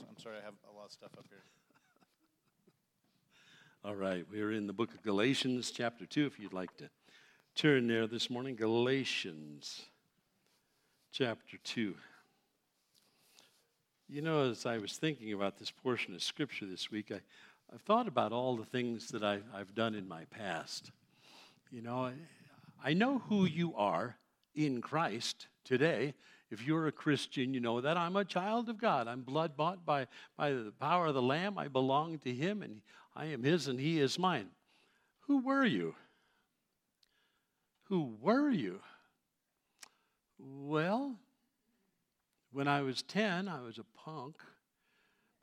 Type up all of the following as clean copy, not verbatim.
I'm sorry, I have a lot of stuff up here. All right, we are in the book of Galatians, chapter 2, if you'd like to turn there this morning. Galatians, chapter 2. You know, as I was thinking about this portion of Scripture this week, I've thought about all the things that I've done in my past. You know, I know who you are in Christ today. If you're a Christian, you know that I'm a child of God. I'm blood-bought by the power of the Lamb. I belong to Him, and I am His, and He is mine. Who were you? Who were you? Well, when I was 10, I was a punk.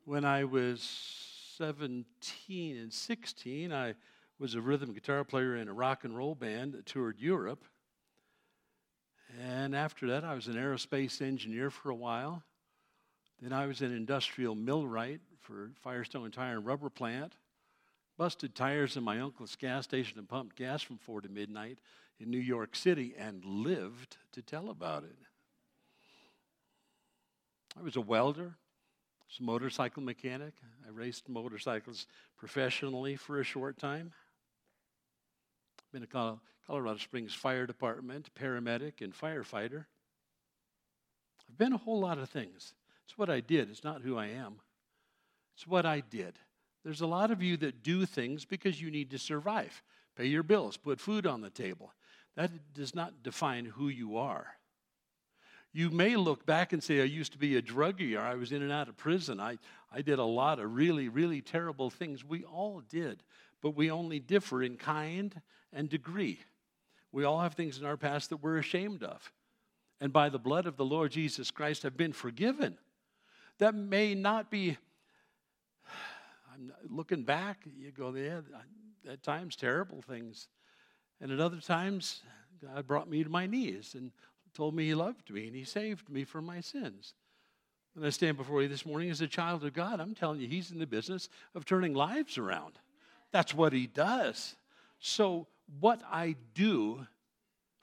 When I was 17 and 16, I was a rhythm guitar player in a rock and roll band that toured Europe. And after that, I was an aerospace engineer for a while. Then I was an industrial millwright for Firestone Tire and Rubber plant. Busted tires in my uncle's gas station and pumped gas from 4 to midnight in New York City and lived to tell about it. I was a welder. I was a motorcycle mechanic. I raced motorcycles professionally for a short time. Been a Colorado Springs Fire Department, paramedic, and firefighter. I've been a whole lot of things. It's what I did. It's not who I am. It's what I did. There's a lot of you that do things because you need to survive, pay your bills, put food on the table. That does not define who you are. You may look back and say, I used to be a druggie, or I was in and out of prison. I did a lot of really, really terrible things. We all did, but we only differ in kind and degree. We all have things in our past that we're ashamed of. And by the blood of the Lord Jesus Christ have been forgiven. That may not be, looking back, you go, yeah, at times terrible things. And at other times, God brought me to my knees and told me He loved me and He saved me from my sins. And I stand before you this morning as a child of God. I'm telling you, He's in the business of turning lives around. That's what He does. So what I do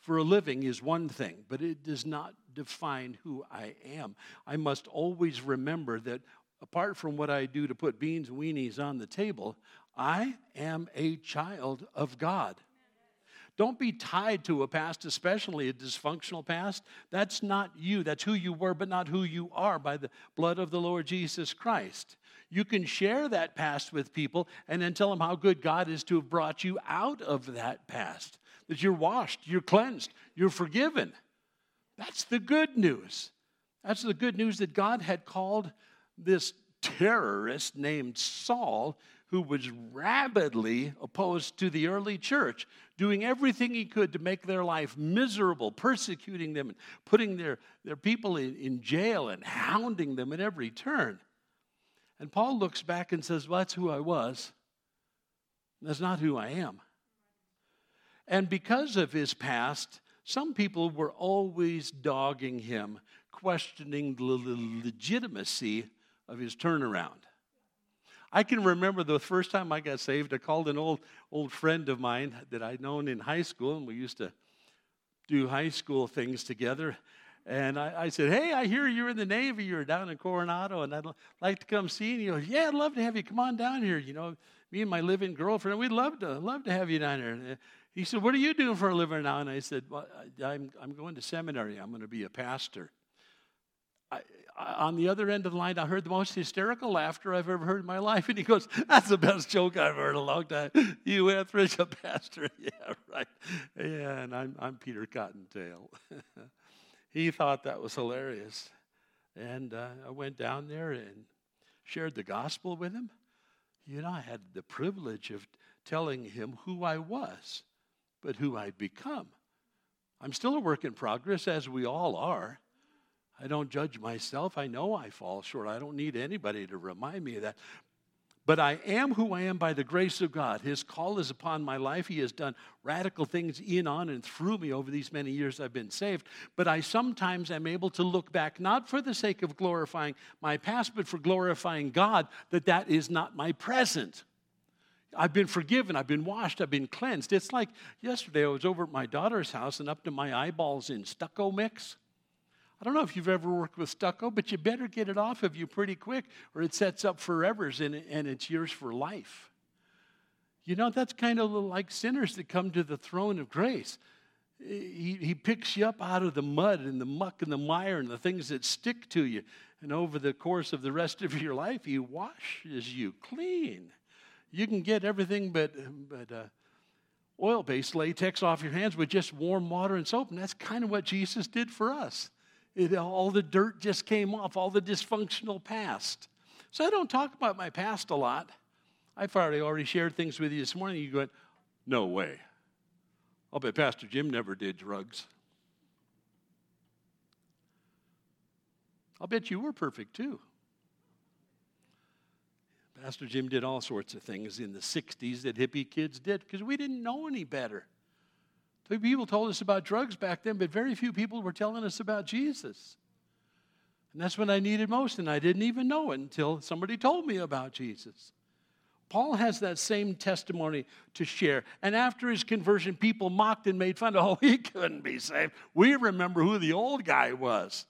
for a living is one thing, but it does not define who I am. I must always remember that apart from what I do to put beans and weenies on the table, I am a child of God. Don't be tied to a past, especially a dysfunctional past. That's not you. That's who you were, but not who you are by the blood of the Lord Jesus Christ. You can share that past with people and then tell them how good God is to have brought you out of that past, that you're washed, you're cleansed, you're forgiven. That's the good news. That's the good news that God had called this terrorist named Saul, who was rabidly opposed to the early church, doing everything he could to make their life miserable, persecuting them and putting their people in jail and hounding them at every turn. And Paul looks back and says, well, that's who I was. That's not who I am. And because of his past, some people were always dogging him, questioning the legitimacy of his turnaround. I can remember the first time I got saved, I called an old friend of mine that I'd known in high school, and we used to do high school things together. And I said, hey, I hear you're in the Navy. You're down in Coronado, and I'd like to come see you. Yeah, I'd love to have you. Come on down here. You know, me and my living girlfriend, we'd love to have you down here. And he said, what are you doing for a living now? And I said, well, I'm going to seminary. I'm going to be a pastor. On the other end of the line, I heard the most hysterical laughter I've ever heard in my life. And he goes, that's the best joke I've heard in a long time. You Etheridge, a pastor. Yeah, right. Yeah, and I'm Peter Cottontail. He thought that was hilarious. And I went down there and shared the gospel with him. You know, I had the privilege of telling him who I was, but who I'd become. I'm still a work in progress, as we all are. I don't judge myself. I know I fall short. I don't need anybody to remind me of that. But I am who I am by the grace of God. His call is upon my life. He has done radical things in, on, and through me over these many years I've been saved. But I sometimes am able to look back, not for the sake of glorifying my past, but for glorifying God, that is not my present. I've been forgiven. I've been washed. I've been cleansed. It's like yesterday I was over at my daughter's house and up to my eyeballs in stucco mix. I don't know if you've ever worked with stucco, but you better get it off of you pretty quick or it sets up forever and it's yours for life. You know, that's kind of like sinners that come to the throne of grace. He picks you up out of the mud and the muck and the mire and the things that stick to you. And over the course of the rest of your life, he washes you clean. You can get everything but oil-based latex off your hands with just warm water and soap. And that's kind of what Jesus did for us. All the dirt just came off, all the dysfunctional past. So I don't talk about my past a lot. I've already shared things with you this morning. You're going, no way. I'll bet Pastor Jim never did drugs. I'll bet you were perfect too. Pastor Jim did all sorts of things in the 60s that hippie kids did because we didn't know any better. So people told us about drugs back then, but very few people were telling us about Jesus. And that's what I needed most, and I didn't even know it until somebody told me about Jesus. Paul has that same testimony to share. And after his conversion, people mocked and made fun of, oh, he couldn't be saved. We remember who the old guy was.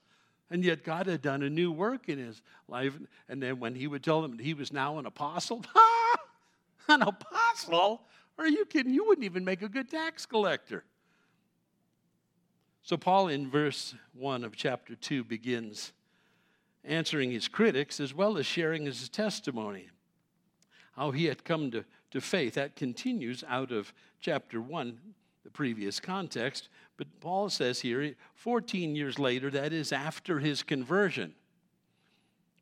And yet God had done a new work in his life. And then when he would tell them he was now an apostle, an apostle? Are you kidding? You wouldn't even make a good tax collector. So Paul in verse 1 of chapter 2 begins answering his critics as well as sharing his testimony. How he had come to faith. That continues out of chapter 1, the previous context. But Paul says here, 14 years later, that is after his conversion.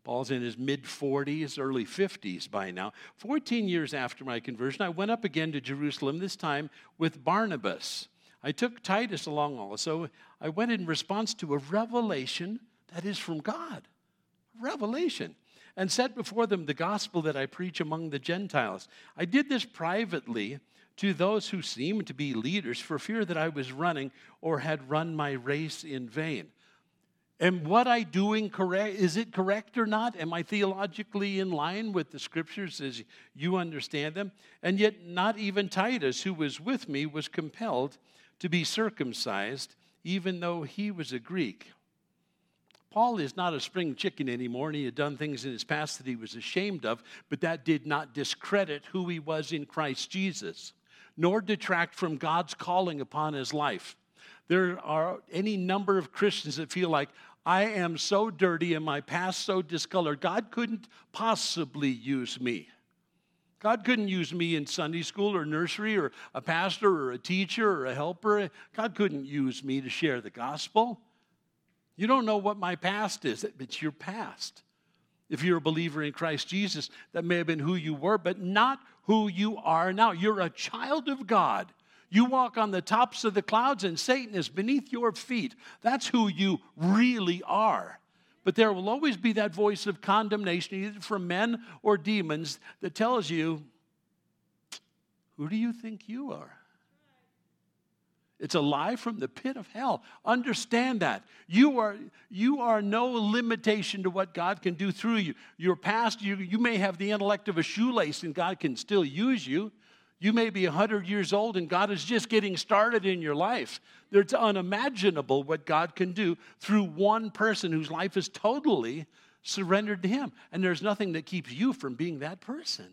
Paul's in his mid-40s, early 50s by now. 14 years after my conversion, I went up again to Jerusalem, this time with Barnabas. I took Titus along also. I went in response to a revelation that is from God. Revelation. And set before them the gospel that I preach among the Gentiles. I did this privately to those who seemed to be leaders for fear that I was running or had run my race in vain. And what I doing correct? Is it correct or not? Am I theologically in line with the scriptures as you understand them? And yet not even Titus, who was with me, was compelled to be circumcised, even though he was a Greek. Paul is not a spring chicken anymore, and he had done things in his past that he was ashamed of, but that did not discredit who he was in Christ Jesus, nor detract from God's calling upon his life. There are any number of Christians that feel like, I am so dirty and my past so discolored, God couldn't possibly use me. God couldn't use me in Sunday school or nursery or a pastor or a teacher or a helper. God couldn't use me to share the gospel. You don't know what my past is. It's your past. If you're a believer in Christ Jesus, that may have been who you were, but not who you are now. You're a child of God. You walk on the tops of the clouds, and Satan is beneath your feet. That's who you really are. But there will always be that voice of condemnation, either from men or demons, that tells you, who do you think you are? It's a lie from the pit of hell. Understand that. You are no limitation to what God can do through you. Your past, you may have the intellect of a shoelace and God can still use you. You may be 100 years old and God is just getting started in your life. It's unimaginable what God can do through one person whose life is totally surrendered to him. And there's nothing that keeps you from being that person.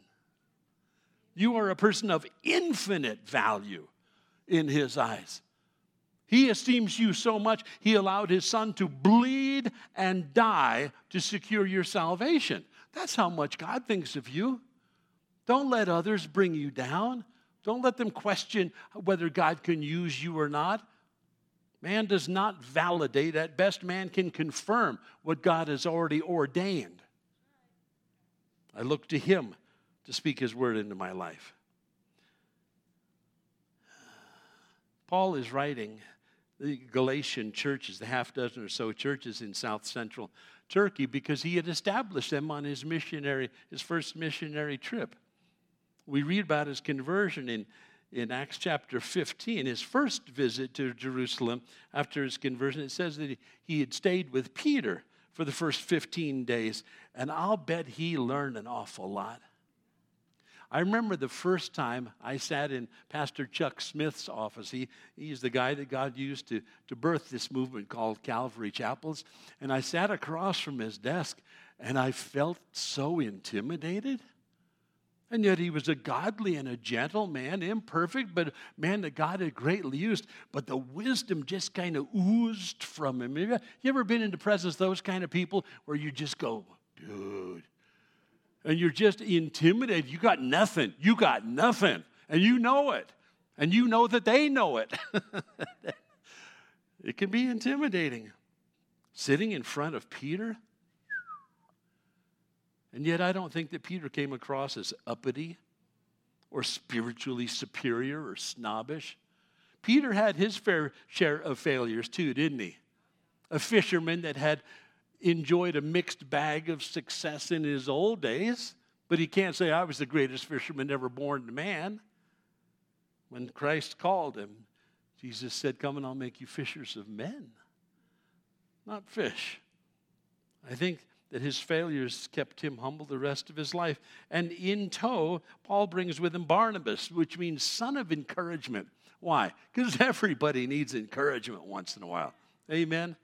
You are a person of infinite value. In his eyes. He esteems you so much, he allowed his son to bleed and die to secure your salvation. That's how much God thinks of you. Don't let others bring you down. Don't let them question whether God can use you or not. Man does not validate. At best, man can confirm what God has already ordained. I look to him to speak his word into my life. Paul is writing the Galatian churches, the half dozen or so churches in South Central Turkey, because he had established them on his first missionary trip. We read about his conversion in Acts chapter 15, his first visit to Jerusalem after his conversion. It says that he had stayed with Peter for the first 15 days, and I'll bet he learned an awful lot. I remember the first time I sat in Pastor Chuck Smith's office. He's the guy that God used to birth this movement called Calvary Chapels. And I sat across from his desk, and I felt so intimidated. And yet he was a godly and a gentle man, imperfect, but man that God had greatly used. But the wisdom just kind of oozed from him. You ever been in the presence of those kind of people where you just go, dude, and you're just intimidated. You got nothing. You got nothing. And you know it. And you know that they know it. It can be intimidating. Sitting in front of Peter. And yet I don't think that Peter came across as uppity or spiritually superior or snobbish. Peter had his fair share of failures too, didn't he? A fisherman that had enjoyed a mixed bag of success in his old days, but he can't say, I was the greatest fisherman ever born to man. When Christ called him, Jesus said, come and I'll make you fishers of men, not fish. I think that his failures kept him humble the rest of his life. And in tow, Paul brings with him Barnabas, which means son of encouragement. Why? Because everybody needs encouragement once in a while. Amen?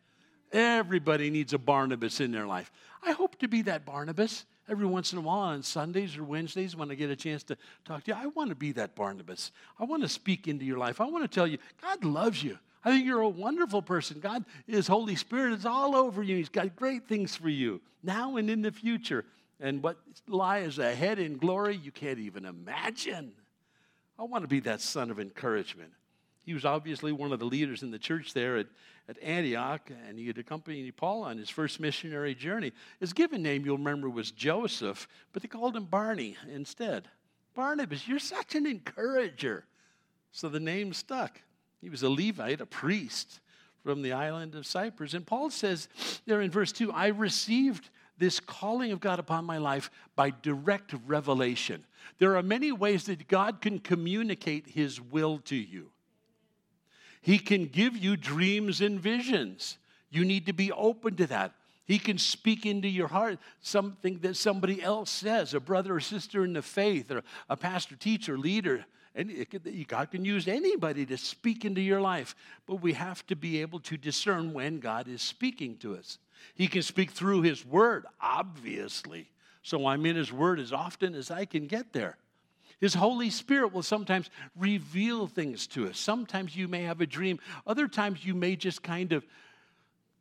Everybody needs a Barnabas in their life. I hope to be that Barnabas every once in a while on Sundays or Wednesdays when I get a chance to talk to you. I want to be that Barnabas. I want to speak into your life. I want to tell you, God loves you. I think you're a wonderful person. God, His Holy Spirit is all over you. He's got great things for you now and in the future. And what lies ahead in glory, you can't even imagine. I want to be that son of encouragement. He was obviously one of the leaders in the church there at Antioch, and he had accompanied Paul on his first missionary journey. His given name, you'll remember, was Joseph, but they called him Barney instead. Barnabas, you're such an encourager. So the name stuck. He was a Levite, a priest from the island of Cyprus. And Paul says there in verse 2, I received this calling of God upon my life by direct revelation. There are many ways that God can communicate His will to you. He can give you dreams and visions. You need to be open to that. He can speak into your heart something that somebody else says, a brother or sister in the faith, or a pastor, teacher, leader. And God can use anybody to speak into your life. But we have to be able to discern when God is speaking to us. He can speak through His Word, obviously. So I'm in His Word as often as I can get there. His Holy Spirit will sometimes reveal things to us. Sometimes you may have a dream. Other times you may just kind of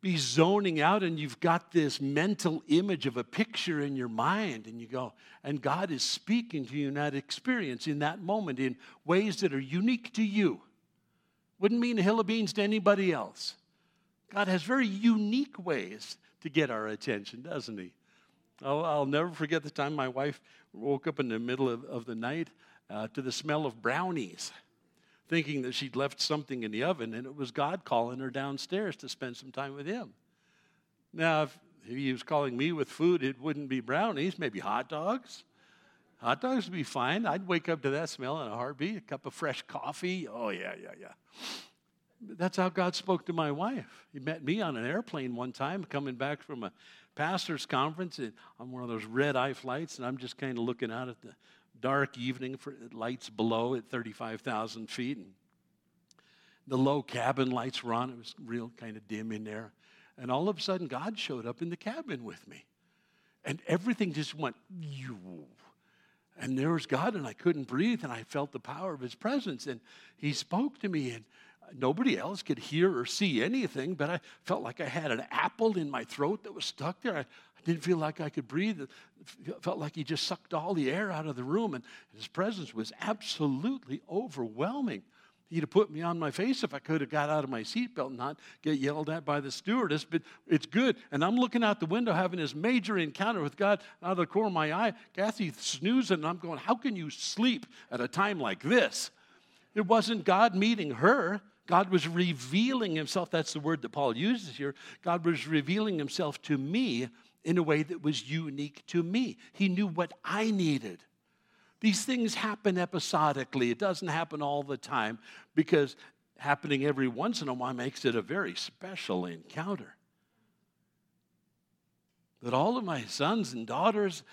be zoning out, and you've got this mental image of a picture in your mind, and you go, and God is speaking to you in that experience, in that moment, in ways that are unique to you. Wouldn't mean a hill of beans to anybody else. God has very unique ways to get our attention, doesn't He? I'll never forget the time my wife woke up in the middle of the night to the smell of brownies, thinking that she'd left something in the oven, and it was God calling her downstairs to spend some time with Him. Now, if He was calling me with food, it wouldn't be brownies, maybe hot dogs. Hot dogs would be fine. I'd wake up to that smell in a heartbeat, a cup of fresh coffee. Oh, yeah. That's how God spoke to my wife. He met me on an airplane one time coming back from a pastor's conference on one of those red-eye flights, and I'm just kind of looking out at the dark evening for lights below at 35,000 feet. And the low cabin lights were on. It was real kind of dim in there. And all of a sudden, God showed up in the cabin with me. And everything just went, and there was God, and I couldn't breathe, and I felt the power of His presence. And He spoke to me, and nobody else could hear or see anything, but I felt like I had an apple in my throat that was stuck there. I didn't feel like I could breathe. It felt like He just sucked all the air out of the room, and His presence was absolutely overwhelming. He'd have put me on my face if I could have got out of my seatbelt and not get yelled at by the stewardess, but it's good. And I'm looking out the window having this major encounter with God. Out of the corner of my eye, Kathy snoozing, and I'm going, how can you sleep at a time like this? It wasn't God meeting her. God was revealing Himself. That's the word that Paul uses here. God was revealing Himself to me in a way that was unique to me. He knew what I needed. These things happen episodically. It doesn't happen all the time, because happening every once in a while makes it a very special encounter. But all of my sons and daughters,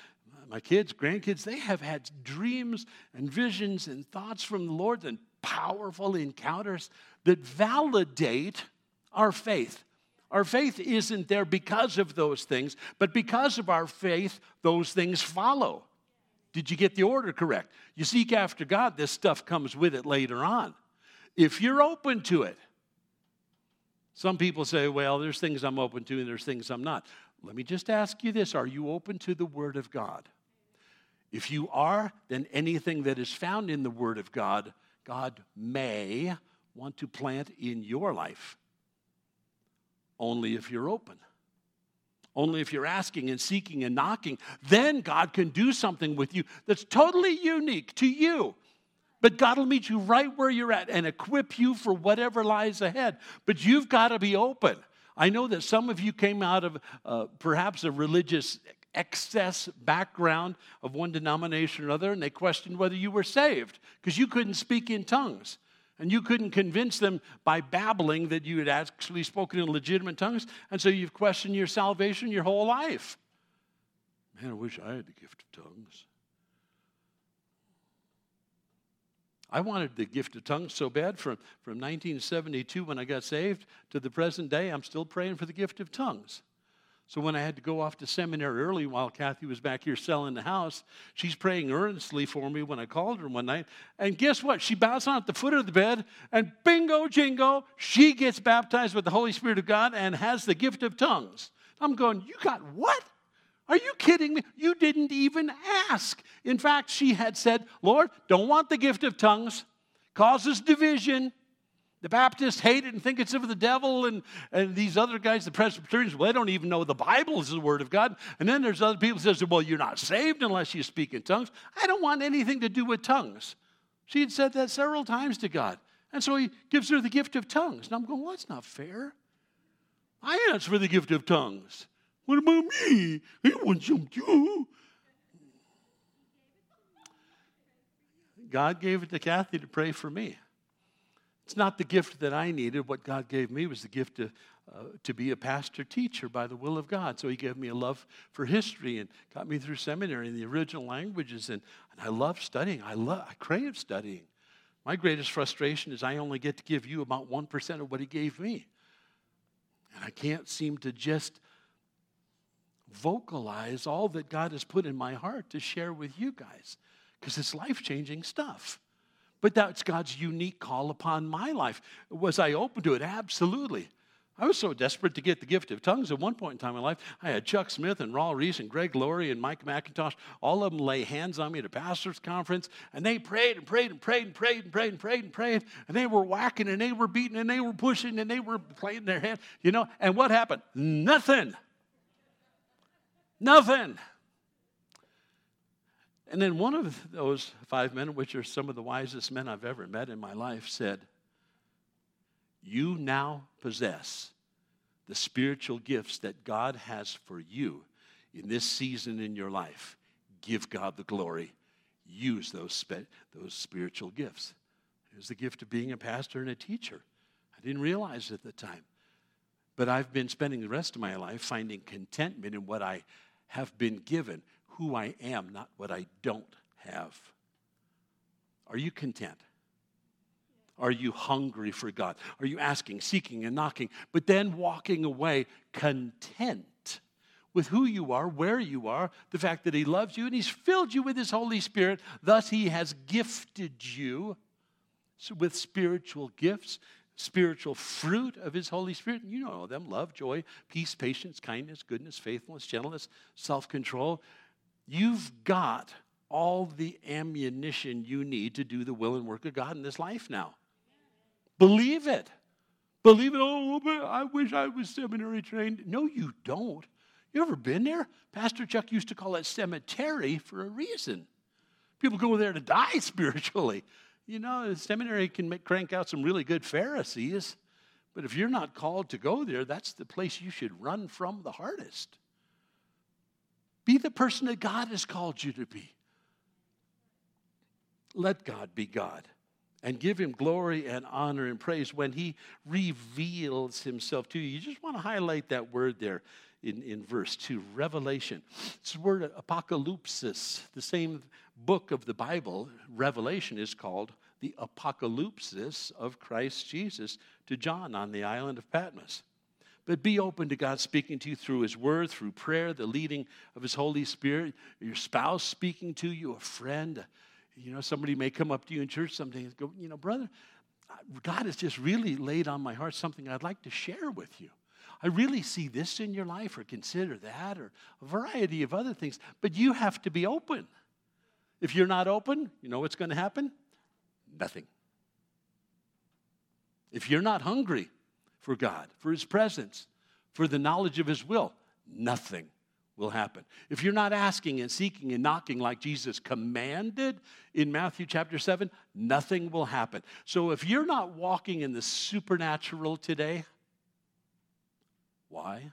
my kids, grandkids, they have had dreams and visions and thoughts from the Lord and powerful encounters that validate our faith. Our faith isn't there because of those things, but because of our faith, those things follow. Did you get the order correct? You seek after God, this stuff comes with it later on, if you're open to it. Some people say, well, there's things I'm open to and there's things I'm not. Let me just ask you this. Are you open to the Word of God? If you are, then anything that is found in the Word of God, God may want to plant in your life. Only if you're open. Only if you're asking and seeking and knocking. Then God can do something with you that's totally unique to you. But God will meet you right where you're at and equip you for whatever lies ahead. But you've got to be open. I know that some of you came out of perhaps a religious excess background of one denomination or other, and they questioned whether you were saved because you couldn't speak in tongues. And you couldn't convince them by babbling that you had actually spoken in legitimate tongues. And so you've questioned your salvation your whole life. Man, I wish I had the gift of tongues. I wanted the gift of tongues so bad from 1972 when I got saved to the present day. I'm still praying for the gift of tongues. So when I had to go off to seminary early while Kathy was back here selling the house, she's praying earnestly for me when I called her one night. And guess what? She bounced on at the foot of the bed, and bingo, jingo, she gets baptized with the Holy Spirit of God and has the gift of tongues. I'm going, you got what? Are you kidding me? You didn't even ask. In fact, she had said, Lord, don't want the gift of tongues. Causes division. The Baptists hate it and think it's of the devil. And these other guys, the Presbyterians, well, they don't even know the Bible is the Word of God. And then there's other people who say, well, you're not saved unless you speak in tongues. I don't want anything to do with tongues. She had said that several times to God. And so he gives her the gift of tongues. And I'm going, well, that's not fair. I asked for the gift of tongues. What about me? I want some too. God gave it to Kathy to pray for me. It's not the gift that I needed. What God gave me was the gift to be a pastor teacher by the will of God. So he gave me a love for history and got me through seminary in the original languages. And I love studying. I crave studying. My greatest frustration is I only get to give you about 1% of what he gave me. And I can't seem to just vocalize all that God has put in my heart to share with you guys, because it's life-changing stuff. But that's God's unique call upon my life. Was I open to it? Absolutely. I was so desperate to get the gift of tongues at one point in time in my life. I had Chuck Smith and Raul Reese and Greg Laurie and Mike McIntosh, all of them lay hands on me at a pastor's conference, and they prayed and prayed and prayed and prayed and prayed and prayed and prayed, and they were whacking and they were beating and they were pushing and they were playing their hand, you know. And what happened? Nothing. Nothing. And then one of those 5 men, which are some of the wisest men I've ever met in my life, said, you now possess the spiritual gifts that God has for you in this season in your life. Give God the glory. Use those spiritual gifts. There's the gift of being a pastor and a teacher. I didn't realize it at the time. But I've been spending the rest of my life finding contentment in what I have been given, who I am, not what I don't have. Are you content? Are you hungry for God? Are you asking, seeking, and knocking, but then walking away content with who you are, where you are, the fact that he loves you, and he's filled you with his Holy Spirit, thus he has gifted you with spiritual gifts, spiritual fruit of his Holy Spirit. And you know them: love, joy, peace, patience, kindness, goodness, faithfulness, gentleness, self-control. You've got all the ammunition you need to do the will and work of God in this life now. Believe it. Believe it. Oh, I wish I was seminary trained. No, you don't. You ever been there? Pastor Chuck used to call it cemetery for a reason. People go there to die spiritually. You know, the seminary can crank out some really good Pharisees, but if you're not called to go there, that's the place you should run from the hardest. Be the person that God has called you to be. Let God be God and give him glory and honor and praise when he reveals himself to you. You just want to highlight that word there in verse 2, revelation. It's the word apocalypsis. The same book of the Bible, Revelation, is called the apocalypsis of Christ Jesus to John on the island of Patmos. But be open to God speaking to you through his word, through prayer, the leading of his Holy Spirit, your spouse speaking to you, a friend. You know, somebody may come up to you in church someday and go, you know, brother, God has just really laid on my heart something I'd like to share with you. I really see this in your life, or consider that, or a variety of other things. But you have to be open. If you're not open, you know what's going to happen? Nothing. If you're not hungry for God, for his presence, for the knowledge of his will, nothing will happen. If you're not asking and seeking and knocking like Jesus commanded in Matthew chapter 7, nothing will happen. So if you're not walking in the supernatural today, why?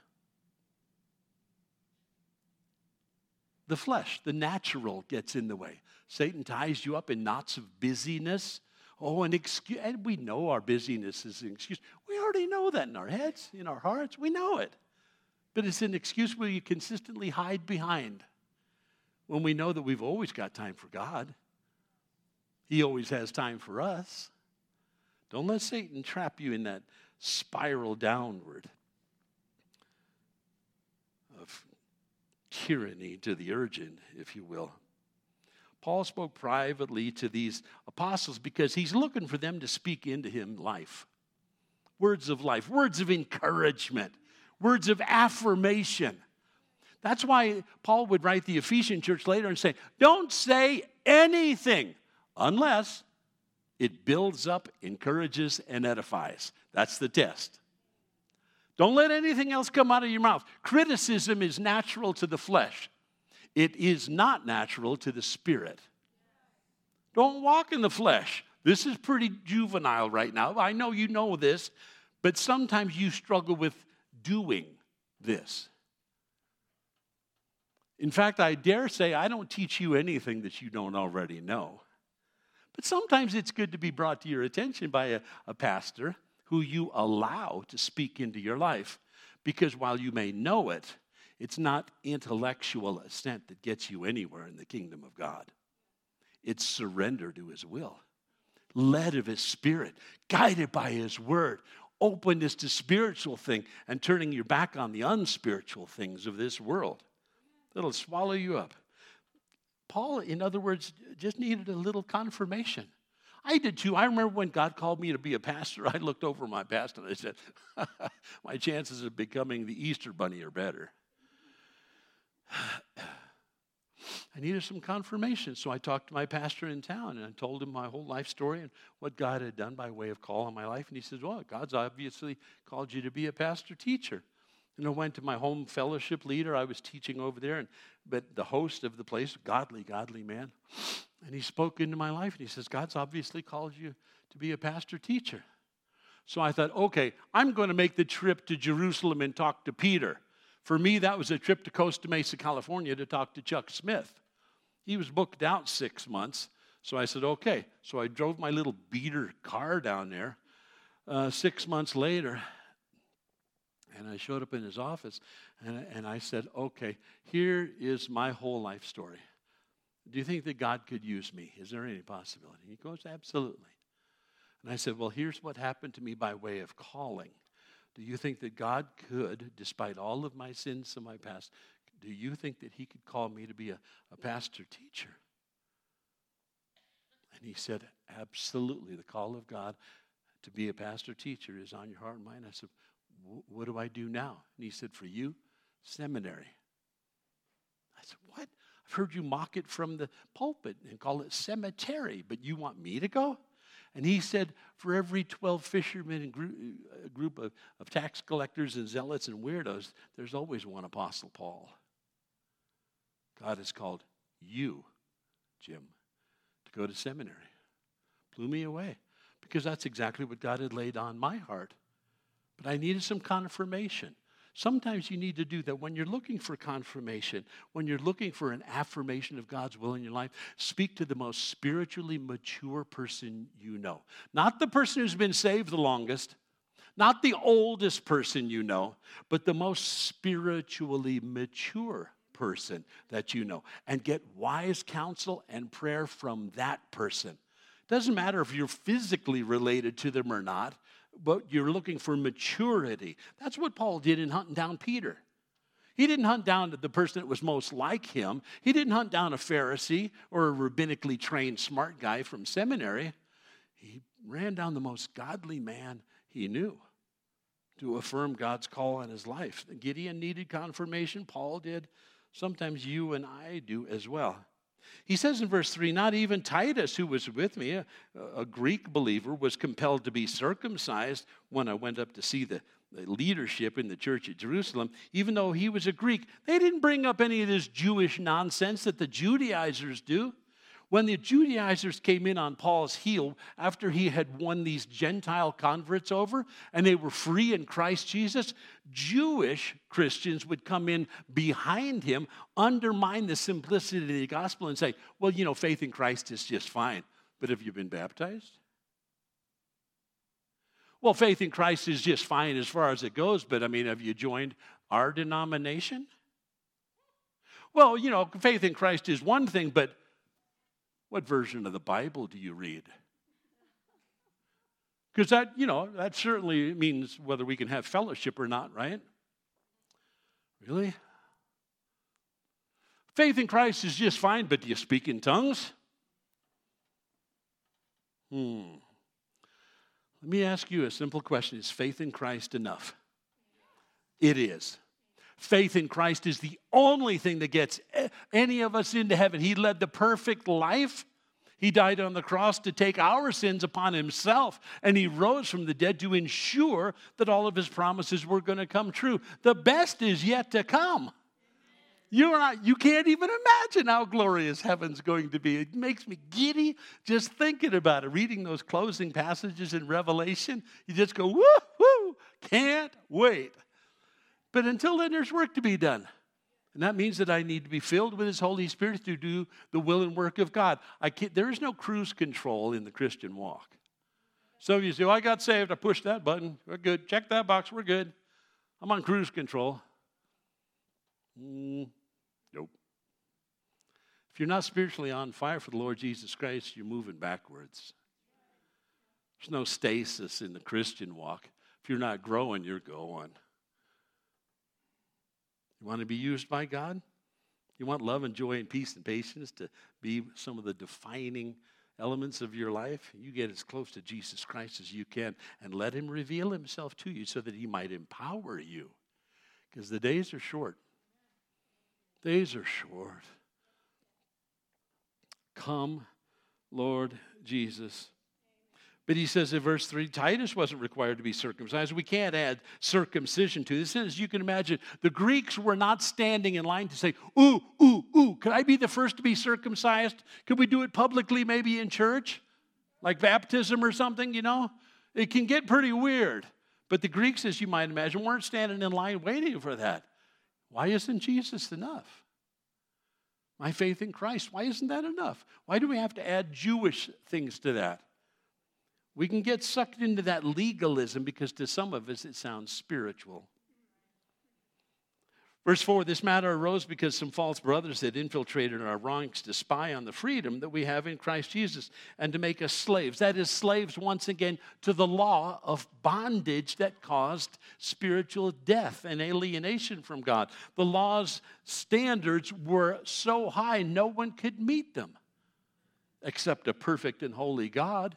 The flesh, the natural, gets in the way. Satan ties you up in knots of busyness. Oh, an excuse. And we know our busyness is an excuse. We already know that in our heads, in our hearts. We know it. But it's an excuse where you consistently hide behind when we know that we've always got time for God. He always has time for us. Don't let Satan trap you in that spiral downward of tyranny to the urgent, if you will. Paul spoke privately to these apostles because he's looking for them to speak into him life, words of encouragement, words of affirmation. That's why Paul would write the Ephesian church later and say, don't say anything unless it builds up, encourages, and edifies. That's the test. Don't let anything else come out of your mouth. Criticism is natural to the flesh. It is not natural to the spirit. Don't walk in the flesh. This is pretty juvenile right now. I know you know this, but sometimes you struggle with doing this. In fact, I dare say I don't teach you anything that you don't already know. But sometimes it's good to be brought to your attention by a pastor who you allow to speak into your life, because while you may know it, it's not intellectual assent that gets you anywhere in the kingdom of God. It's surrender to his will, led of his spirit, guided by his word, openness to spiritual things, and turning your back on the unspiritual things of this world. It'll swallow you up. Paul, in other words, just needed a little confirmation. I did too. I remember when God called me to be a pastor, I looked over my past and I said, my chances of becoming the Easter Bunny are better. I needed some confirmation, so I talked to my pastor in town and I told him my whole life story and what God had done by way of call on my life. And he says, well, God's obviously called you to be a pastor teacher. And I went to my home fellowship leader. I was teaching over there, but the host of the place, godly man, and he spoke into my life, and he says, God's obviously called you to be a pastor teacher. So I thought, okay, I'm going to make the trip to Jerusalem and talk to Peter. For me, that was a trip to Costa Mesa, California, to talk to Chuck Smith. He was booked out 6 months, so I said, okay. So I drove my little beater car down there 6 months later, and I showed up in his office, and I said, okay, here is my whole life story. Do you think that God could use me? Is there any possibility? He goes, absolutely. And I said, well, here's what happened to me by way of calling. Do you think that God could, despite all of my sins of my past, do you think that he could call me to be a pastor teacher? And he said, absolutely. The call of God to be a pastor teacher is on your heart and mind. I said, what do I do now? And he said, for you, seminary. I said, what? I've heard you mock it from the pulpit and call it cemetery, but you want me to go? And he said, for every 12 fishermen and a group of tax collectors and zealots and weirdos, there's always one Apostle Paul. God has called you, Jim, to go to seminary. Blew me away, because that's exactly what God had laid on my heart. But I needed some confirmation. Sometimes you need to do that. When you're looking for confirmation, when you're looking for an affirmation of God's will in your life, speak to the most spiritually mature person you know. Not the person who's been saved the longest, not the oldest person you know, but the most spiritually mature person that you know. And get wise counsel and prayer from that person. Doesn't matter if you're physically related to them or not, but you're looking for maturity. That's what Paul did in hunting down Peter. He didn't hunt down the person that was most like him. He didn't hunt down a Pharisee or a rabbinically trained smart guy from seminary. He ran down the most godly man he knew to affirm God's call on his life. Gideon needed confirmation. Paul did. Sometimes you and I do as well. He says in verse 3, not even Titus, who was with me, a Greek believer, was compelled to be circumcised when I went up to see the leadership in the church at Jerusalem, even though he was a Greek. They didn't bring up any of this Jewish nonsense that the Judaizers do. When the Judaizers came in on Paul's heel after he had won these Gentile converts over and they were free in Christ Jesus, Jewish Christians would come in behind him, undermine the simplicity of the gospel and say, well, you know, faith in Christ is just fine, but have you been baptized? Well, faith in Christ is just fine as far as it goes, but I mean, have you joined our denomination? Well, you know, faith in Christ is one thing, but what version of the Bible do you read? Because that, you know, that certainly means whether we can have fellowship or not, right? Really? Faith in Christ is just fine, but do you speak in tongues? Let me ask you a simple question. Is faith in Christ enough? It is. Faith in Christ is the only thing that gets any of us into heaven. He led the perfect life. He died on the cross to take our sins upon himself, and he rose from the dead to ensure that all of his promises were going to come true. The best is yet to come. You can't even imagine how glorious heaven's going to be. It makes me giddy just thinking about it. Reading those closing passages in Revelation, you just go, woo-hoo, can't wait. But until then, there's work to be done. And that means that I need to be filled with his Holy Spirit to do the will and work of God. There is no cruise control in the Christian walk. Some of you say, I got saved. I pushed that button. We're good. Check that box. We're good. I'm on cruise control. Nope. If you're not spiritually on fire for the Lord Jesus Christ, you're moving backwards. There's no stasis in the Christian walk. If you're not growing, you're going. You want to be used by God? You want love and joy and peace and patience to be some of the defining elements of your life? You get as close to Jesus Christ as you can and let him reveal himself to you so that he might empower you. Because the days are short. Days are short. Come, Lord Jesus. But he says in verse 3, Titus wasn't required to be circumcised. We can't add circumcision to this. As you can imagine, the Greeks were not standing in line to say, ooh, could I be the first to be circumcised? Could we do it publicly, maybe in church? Like baptism or something, you know? It can get pretty weird. But the Greeks, as you might imagine, weren't standing in line waiting for that. Why isn't Jesus enough? My faith in Christ, why isn't that enough? Why do we have to add Jewish things to that? We can get sucked into that legalism because to some of us it sounds spiritual. Verse 4, this matter arose because some false brothers had infiltrated our ranks to spy on the freedom that we have in Christ Jesus and to make us slaves. That is, slaves once again to the law of bondage that caused spiritual death and alienation from God. The law's standards were so high no one could meet them except a perfect and holy God,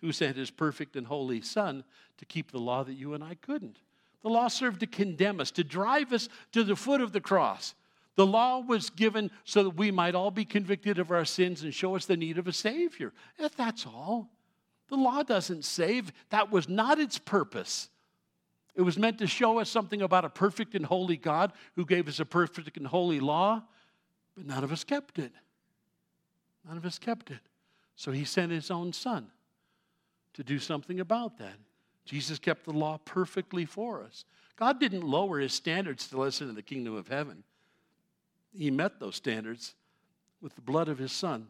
who sent his perfect and holy Son to keep the law that you and I couldn't. The law served to condemn us, to drive us to the foot of the cross. The law was given so that we might all be convicted of our sins and show us the need of a Savior. That's all. The law doesn't save. That was not its purpose. It was meant to show us something about a perfect and holy God who gave us a perfect and holy law, but none of us kept it. None of us kept it. So he sent his own Son to do something about that, Jesus kept the law perfectly for us. God didn't lower his standards to let us into the kingdom of heaven. He met those standards with the blood of his son.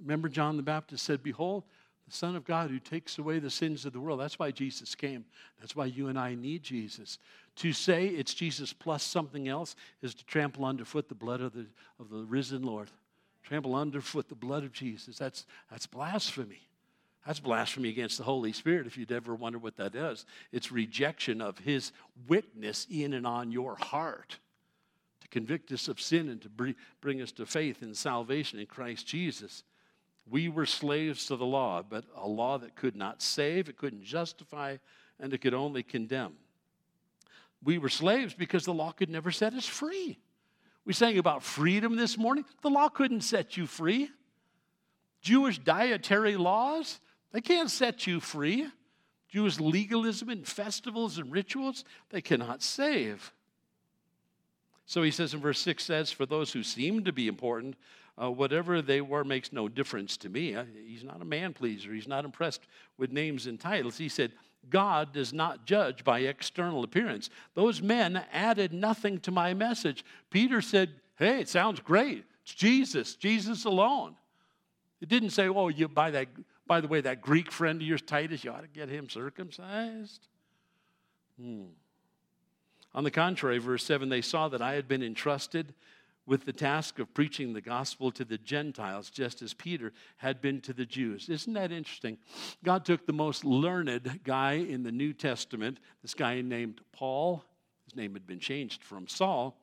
Remember, John the Baptist said, "Behold, the Son of God who takes away the sins of the world." That's why Jesus came. That's why you and I need Jesus. To say it's Jesus plus something else is to trample underfoot the blood of the risen Lord. Trample underfoot the blood of Jesus. That's blasphemy. That's blasphemy against the Holy Spirit, if you'd ever wonder what that is. It's rejection of his witness in and on your heart to convict us of sin and to bring us to faith and salvation in Christ Jesus. We were slaves to the law, but a law that could not save, it couldn't justify, and it could only condemn. We were slaves because the law could never set us free. We sang about freedom this morning. The law couldn't set you free. Jewish dietary laws, they can't set you free. Jewish legalism and festivals and rituals, they cannot save. So he says in verse 6, says, "For those who seem to be important, whatever they were makes no difference to me." He's not a man pleaser. He's not impressed with names and titles. He said, "God does not judge by external appearance. Those men added nothing to my message." Peter said, "Hey, it sounds great. It's Jesus, Jesus alone." It didn't say, "Oh, you by the way, that Greek friend of yours, Titus, you ought to get him circumcised." On the contrary, verse 7, "They saw that I had been entrusted with the task of preaching the gospel to the Gentiles, just as Peter had been to the Jews." Isn't that interesting? God took the most learned guy in the New Testament, this guy named Paul. His name had been changed from Saul.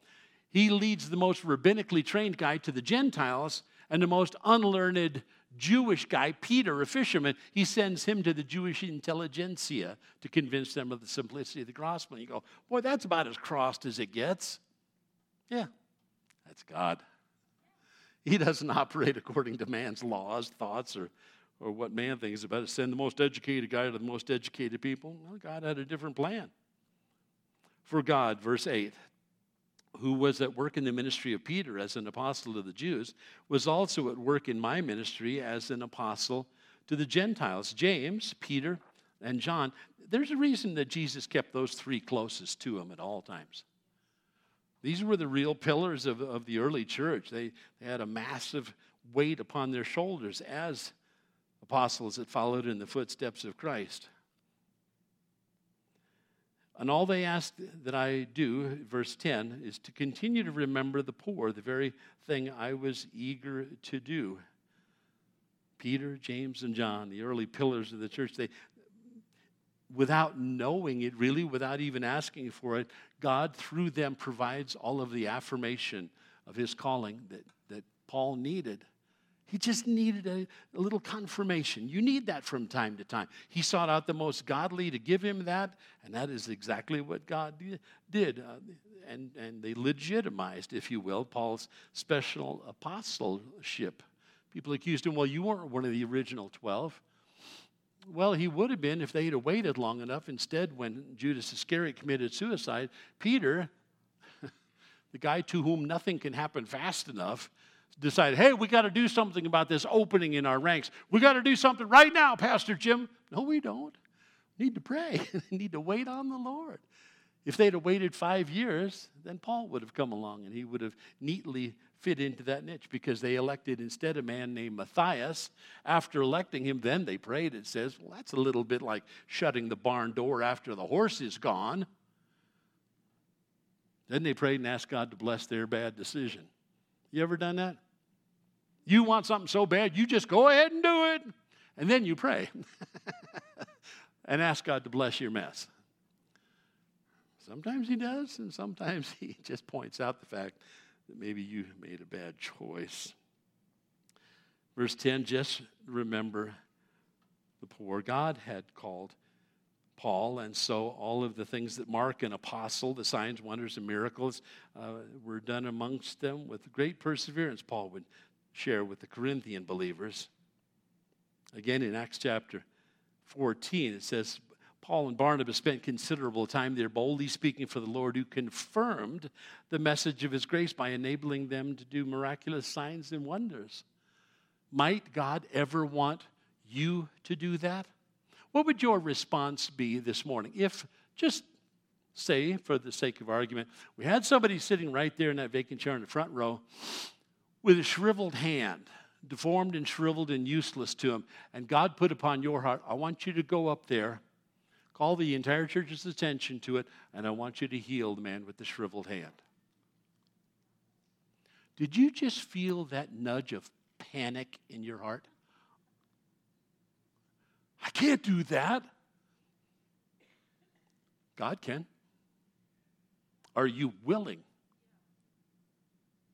He leads the most rabbinically trained guy to the Gentiles, and the most unlearned Jewish guy, Peter, a fisherman, he sends him to the Jewish intelligentsia to convince them of the simplicity of the gospel. And you go, boy, that's about as crossed as it gets. Yeah, that's God. He doesn't operate according to man's laws, thoughts, or what man thinks about it. Send the most educated guy to the most educated people. Well, God had a different plan. For God, verse 8, who was at work in the ministry of Peter as an apostle to the Jews, was also at work in my ministry as an apostle to the Gentiles. James, Peter, and John. There's a reason that Jesus kept those three closest to him at all times. These were the real pillars of the early church. They had a massive weight upon their shoulders as apostles that followed in the footsteps of Christ. And all they asked that I do, verse 10, is to continue to remember the poor, the very thing I was eager to do. Peter, James, and John, the early pillars of the church, they, without knowing it really, without even asking for it, God through them provides all of the affirmation of his calling that Paul needed. He just needed a little confirmation. You need that from time to time. He sought out the most godly to give him that, and that is exactly what God did. And they legitimized, if you will, Paul's special apostleship. People accused him, well, you weren't one of the original 12. Well, he would have been if they had waited long enough. Instead, when Judas Iscariot committed suicide, Peter, the guy to whom nothing can happen fast enough, decided, hey, we got to do something about this opening in our ranks. We got to do something right now, Pastor Jim. No, we don't. We need to pray. We need to wait on the Lord. If they'd have waited 5 years, then Paul would have come along and he would have neatly fit into that niche because they elected instead a man named Matthias. After electing him, then they prayed. It says, well, that's a little bit like shutting the barn door after the horse is gone. Then they prayed and asked God to bless their bad decision. You ever done that? You want something so bad, you just go ahead and do it. And then you pray and ask God to bless your mess. Sometimes he does, and sometimes he just points out the fact that maybe you made a bad choice. Verse 10, just remember the poor. God had called Paul, and so all of the things that mark an apostle, the signs, wonders, and miracles, were done amongst them with great perseverance, Paul would share with the Corinthian believers. Again, in Acts chapter 14, it says, Paul and Barnabas spent considerable time there boldly speaking for the Lord, who confirmed the message of his grace by enabling them to do miraculous signs and wonders. Might God ever want you to do that? What would your response be this morning if, just say, for the sake of argument, we had somebody sitting right there in that vacant chair in the front row with a shriveled hand, deformed and shriveled and useless to him, and God put upon your heart, I want you to go up there, call the entire church's attention to it, and I want you to heal the man with the shriveled hand. Did you just feel that nudge of panic in your heart? I can't do that. God can. Are you willing?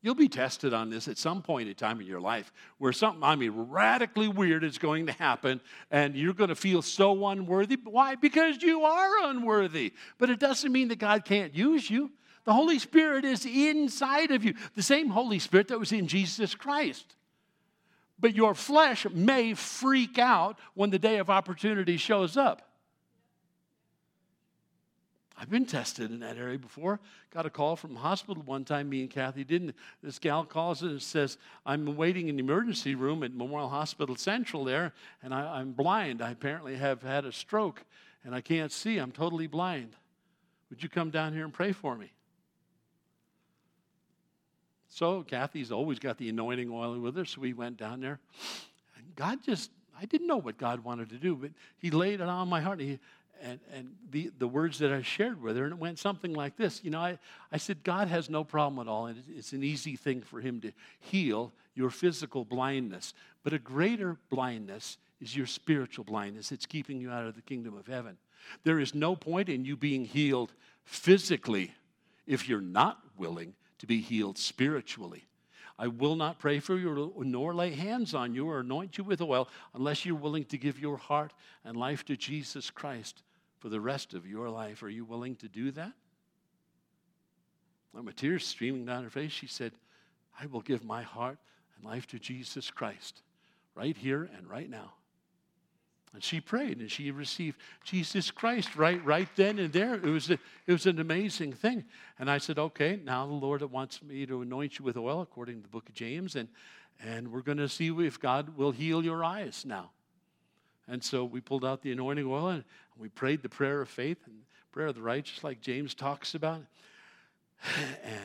You'll be tested on this at some point in time in your life where something, radically weird is going to happen, and you're going to feel so unworthy. Why? Because you are unworthy. But it doesn't mean that God can't use you. The Holy Spirit is inside of you, the same Holy Spirit that was in Jesus Christ. But your flesh may freak out when the day of opportunity shows up. I've been tested in that area before. Got a call from the hospital one time, me and Kathy didn't. This gal calls and says, I'm waiting in the emergency room at Memorial Hospital Central there, and I'm blind. I apparently have had a stroke, and I can't see. I'm totally blind. Would you come down here and pray for me? So Kathy's always got the anointing oil with her, so we went down there. And God just, I didn't know what God wanted to do, but he laid it on my heart. And the words that I shared with her, and it went something like this. I said, God has no problem at all, and it's an easy thing for him to heal your physical blindness. But a greater blindness is your spiritual blindness. It's keeping you out of the kingdom of heaven. There is no point in you being healed physically if you're not willing to be healed spiritually. I will not pray for you nor lay hands on you or anoint you with oil unless you're willing to give your heart and life to Jesus Christ for the rest of your life. Are you willing to do that? With tears streaming down her face, she said, I will give my heart and life to Jesus Christ right here and right now. And she prayed, and she received Jesus Christ right then and there. It was an amazing thing. And I said, okay, now the Lord wants me to anoint you with oil, according to the book of James, and we're going to see if God will heal your eyes now. And so we pulled out the anointing oil, and we prayed the prayer of faith, and the prayer of the righteous, like James talks about.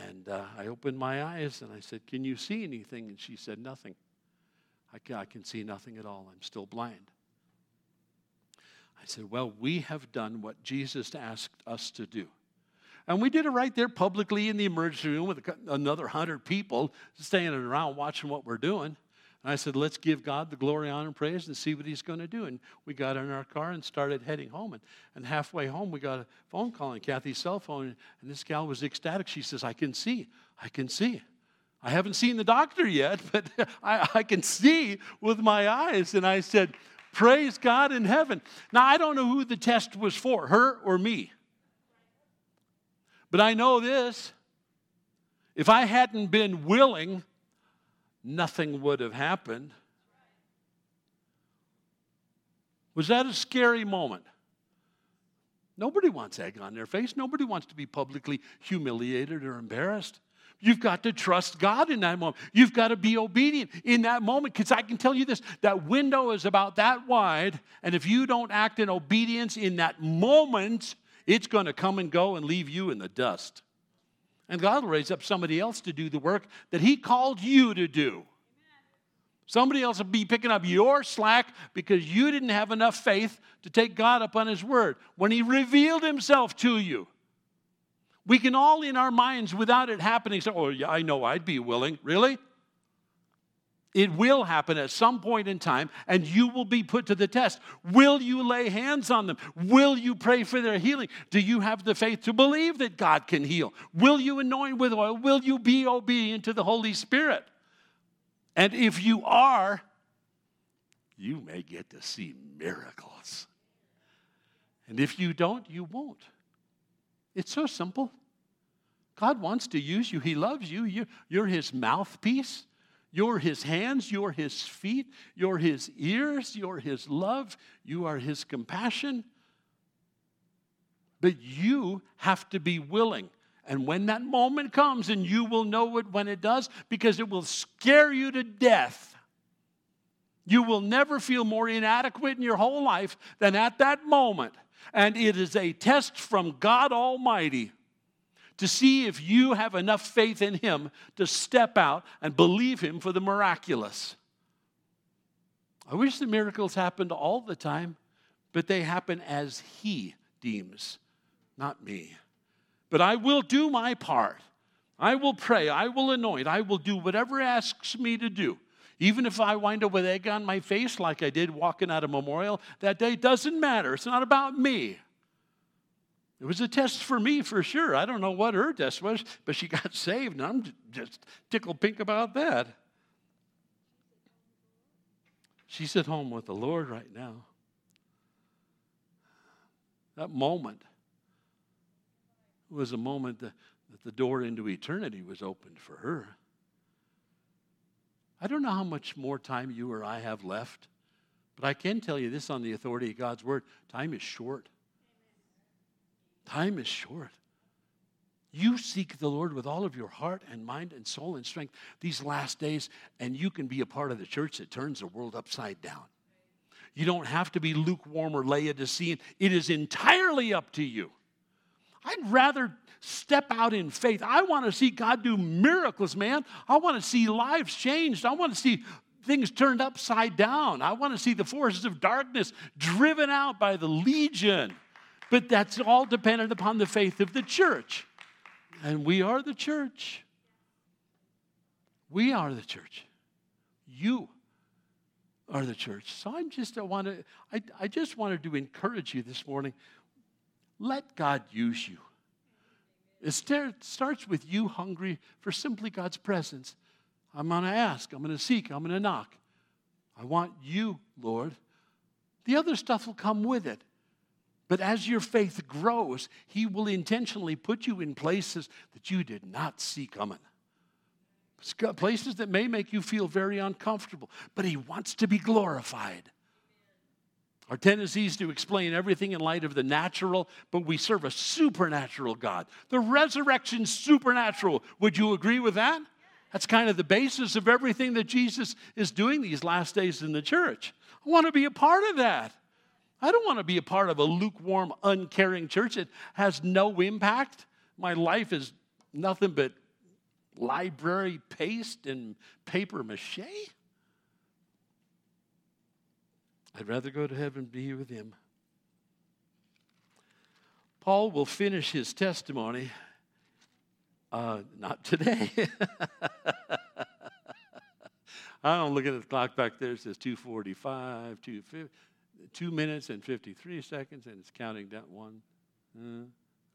And I opened my eyes, and I said, can you see anything? And she said, nothing. I can see nothing at all. I'm still blind. I said, well, we have done what Jesus asked us to do. And we did it right there publicly in the emergency room with another 100 people standing around watching what we're doing. And I said, let's give God the glory, honor, and praise and see what he's going to do. And we got in our car and started heading home. And halfway home, we got a phone call on Kathy's cell phone. And this gal was ecstatic. She says, I can see. I haven't seen the doctor yet, but I can see with my eyes. And I said, praise God in heaven. Now, I don't know who the test was for, her or me. But I know this. If I hadn't been willing, nothing would have happened. Was that a scary moment? Nobody wants egg on their face. Nobody wants to be publicly humiliated or embarrassed. You've got to trust God in that moment. You've got to be obedient in that moment, because I can tell you this, that window is about that wide, and if you don't act in obedience in that moment, it's going to come and go and leave you in the dust. And God will raise up somebody else to do the work that he called you to do. Amen. Somebody else will be picking up your slack because you didn't have enough faith to take God up on his word when he revealed himself to you. We can all in our minds, without it happening, say, oh, yeah, I know I'd be willing. Really? It will happen at some point in time, and you will be put to the test. Will you lay hands on them? Will you pray for their healing? Do you have the faith to believe that God can heal? Will you anoint with oil? Will you be obedient to the Holy Spirit? And if you are, you may get to see miracles. And if you don't, you won't. It's so simple. God wants to use you. He loves you. You're his mouthpiece. You're his hands. You're his feet. You're his ears. You're his love. You are his compassion. But you have to be willing. And when that moment comes, and you will know it when it does, because it will scare you to death, You will never feel more inadequate in your whole life than at that moment. And it is a test from God Almighty to see if you have enough faith in Him to step out and believe Him for the miraculous. I wish the miracles happened all the time, but they happen as He deems, not me. But I will do my part. I will pray. I will anoint. I will do whatever asks me to do. Even if I wind up with egg on my face like I did walking out of Memorial that day, doesn't matter. It's not about me. It was a test for me for sure. I don't know what her test was, but she got saved, and I'm just tickled pink about that. She's at home with the Lord right now. That moment was a moment that the door into eternity was opened for her. I don't know how much more time you or I have left, but I can tell you this on the authority of God's word. Time is short. Time is short. You seek the Lord with all of your heart and mind and soul and strength these last days, and you can be a part of the church that turns the world upside down. You don't have to be lukewarm or Laodicean. It is entirely up to you. I'd rather step out in faith. I want to see God do miracles, man. I want to see lives changed. I want to see things turned upside down. I want to see the forces of darkness driven out by the legion. But that's all dependent upon the faith of the church. And we are the church. We are the church. You are the church. So I just wanted to encourage you this morning. Let God use you. It starts with you hungry for simply God's presence. I'm going to ask. I'm going to seek. I'm going to knock. I want you, Lord. The other stuff will come with it. But as your faith grows, He will intentionally put you in places that you did not see coming. Places that may make you feel very uncomfortable. But He wants to be glorified. Our tendency is to explain everything in light of the natural, but we serve a supernatural God. The resurrection's supernatural. Would you agree with that? That's kind of the basis of everything that Jesus is doing these last days in the church. I want to be a part of that. I don't want to be a part of a lukewarm, uncaring church that has no impact. My life is nothing but library paste and paper mache. I'd rather go to heaven and be with Him. Paul will finish his testimony. Not today. I'm looking at the clock back there. It says 2:45, 2:50, 2 minutes and 53 seconds, and it's counting down. 1, 2,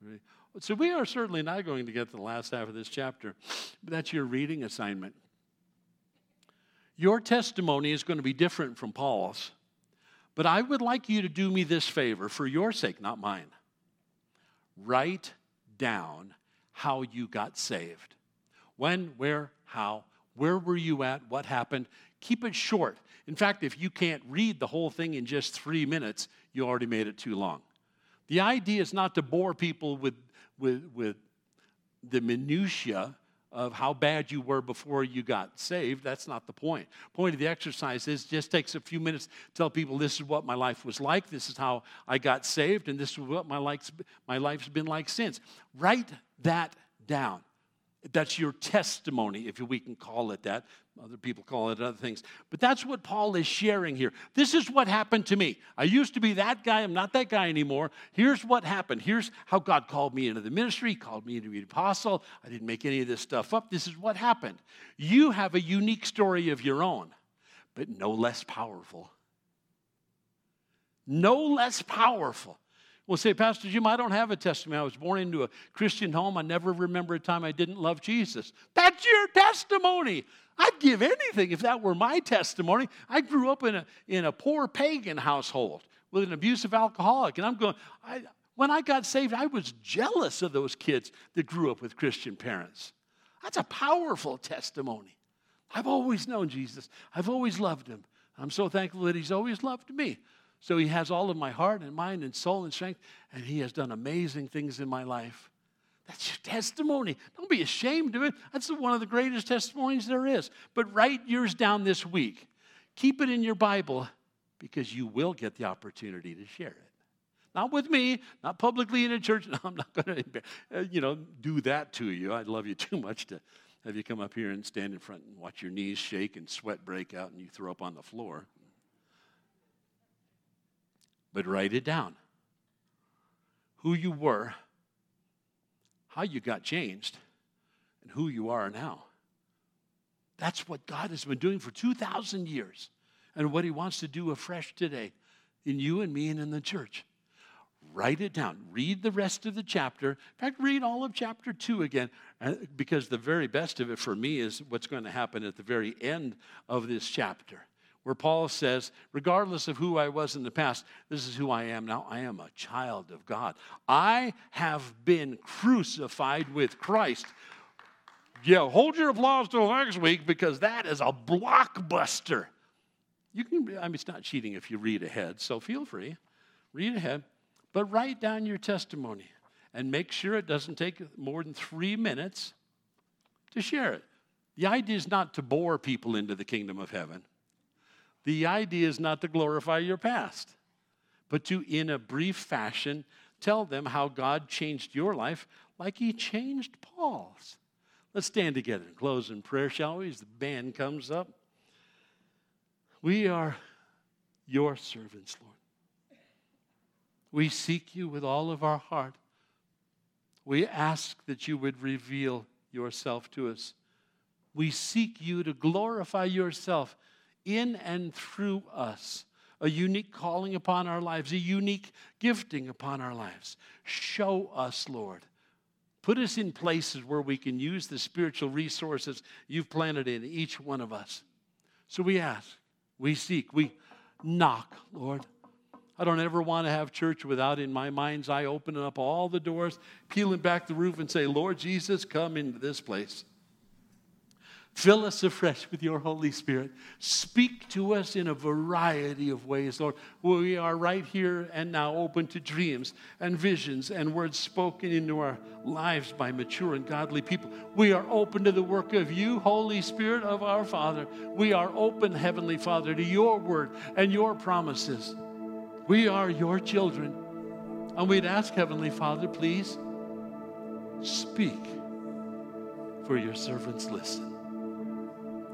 3. So we are certainly not going to get to the last half of this chapter, but that's your reading assignment. Your testimony is going to be different from Paul's. But I would like you to do me this favor, for your sake, not mine. Write down how you got saved. When, where, how, where were you at, what happened. Keep it short. In fact, if you can't read the whole thing in just 3 minutes, you already made it too long. The idea is not to bore people with the minutiae of how bad you were before you got saved. That's not the point. The point of the exercise is just takes a few minutes to tell people this is what my life was like, this is how I got saved, and this is what my life's been like since. Write that down. That's your testimony, if we can call it that. Other people call it other things. But that's what Paul is sharing here. This is what happened to me. I used to be that guy. I'm not that guy anymore. Here's what happened. Here's how God called me into the ministry. He called me to be an apostle. I didn't make any of this stuff up. This is what happened. You have a unique story of your own, but no less powerful. No less powerful. Well, say, Pastor Jim, I don't have a testimony. I was born into a Christian home. I never remember a time I didn't love Jesus. That's your testimony. I'd give anything if that were my testimony. I grew up in a poor pagan household with an abusive alcoholic. And when I got saved, I was jealous of those kids that grew up with Christian parents. That's a powerful testimony. I've always known Jesus. I've always loved Him. I'm so thankful that He's always loved me. So He has all of my heart and mind and soul and strength, and He has done amazing things in my life. That's your testimony. Don't be ashamed of it. That's one of the greatest testimonies there is. But write yours down this week. Keep it in your Bible because you will get the opportunity to share it. Not with me, not publicly in a church. No, I'm not going to, do that to you. I'd love you too much to have you come up here and stand in front and watch your knees shake and sweat break out and you throw up on the floor. But write it down. Who you were, how you got changed, and who you are now. That's what God has been doing for 2,000 years and what he wants to do afresh today in you and me and in the church. Write it down. Read the rest of the chapter. In fact, read all of chapter 2 again, because the very best of it for me is what's going to happen at the very end of this chapter, where Paul says, regardless of who I was in the past, this is who I am now. I am a child of God. I have been crucified with Christ. Yeah, hold your applause till next week, because that is a blockbuster. It's not cheating if you read ahead, so feel free. Read ahead. But write down your testimony and make sure it doesn't take more than 3 minutes to share it. The idea is not to bore people into the kingdom of heaven. The idea is not to glorify your past, but to, in a brief fashion, tell them how God changed your life like he changed Paul's. Let's stand together and close in prayer, shall we, as the band comes up. We are your servants, Lord. We seek you with all of our heart. We ask that you would reveal yourself to us. We seek you to glorify yourself in and through us, a unique calling upon our lives, a unique gifting upon our lives. Show us, Lord. Put us in places where we can use the spiritual resources you've planted in each one of us. So we ask, we seek, we knock, Lord. I don't ever want to have church without, in my mind's eye, opening up all the doors, peeling back the roof and say, Lord Jesus, come into this place. Fill us afresh with your Holy Spirit. Speak to us in a variety of ways, Lord. We are right here and now open to dreams and visions and words spoken into our lives by mature and godly people. We are open to the work of you, Holy Spirit of our Father. We are open, Heavenly Father, to your word and your promises. We are your children, and we'd ask, Heavenly Father, please speak, for your servants listen.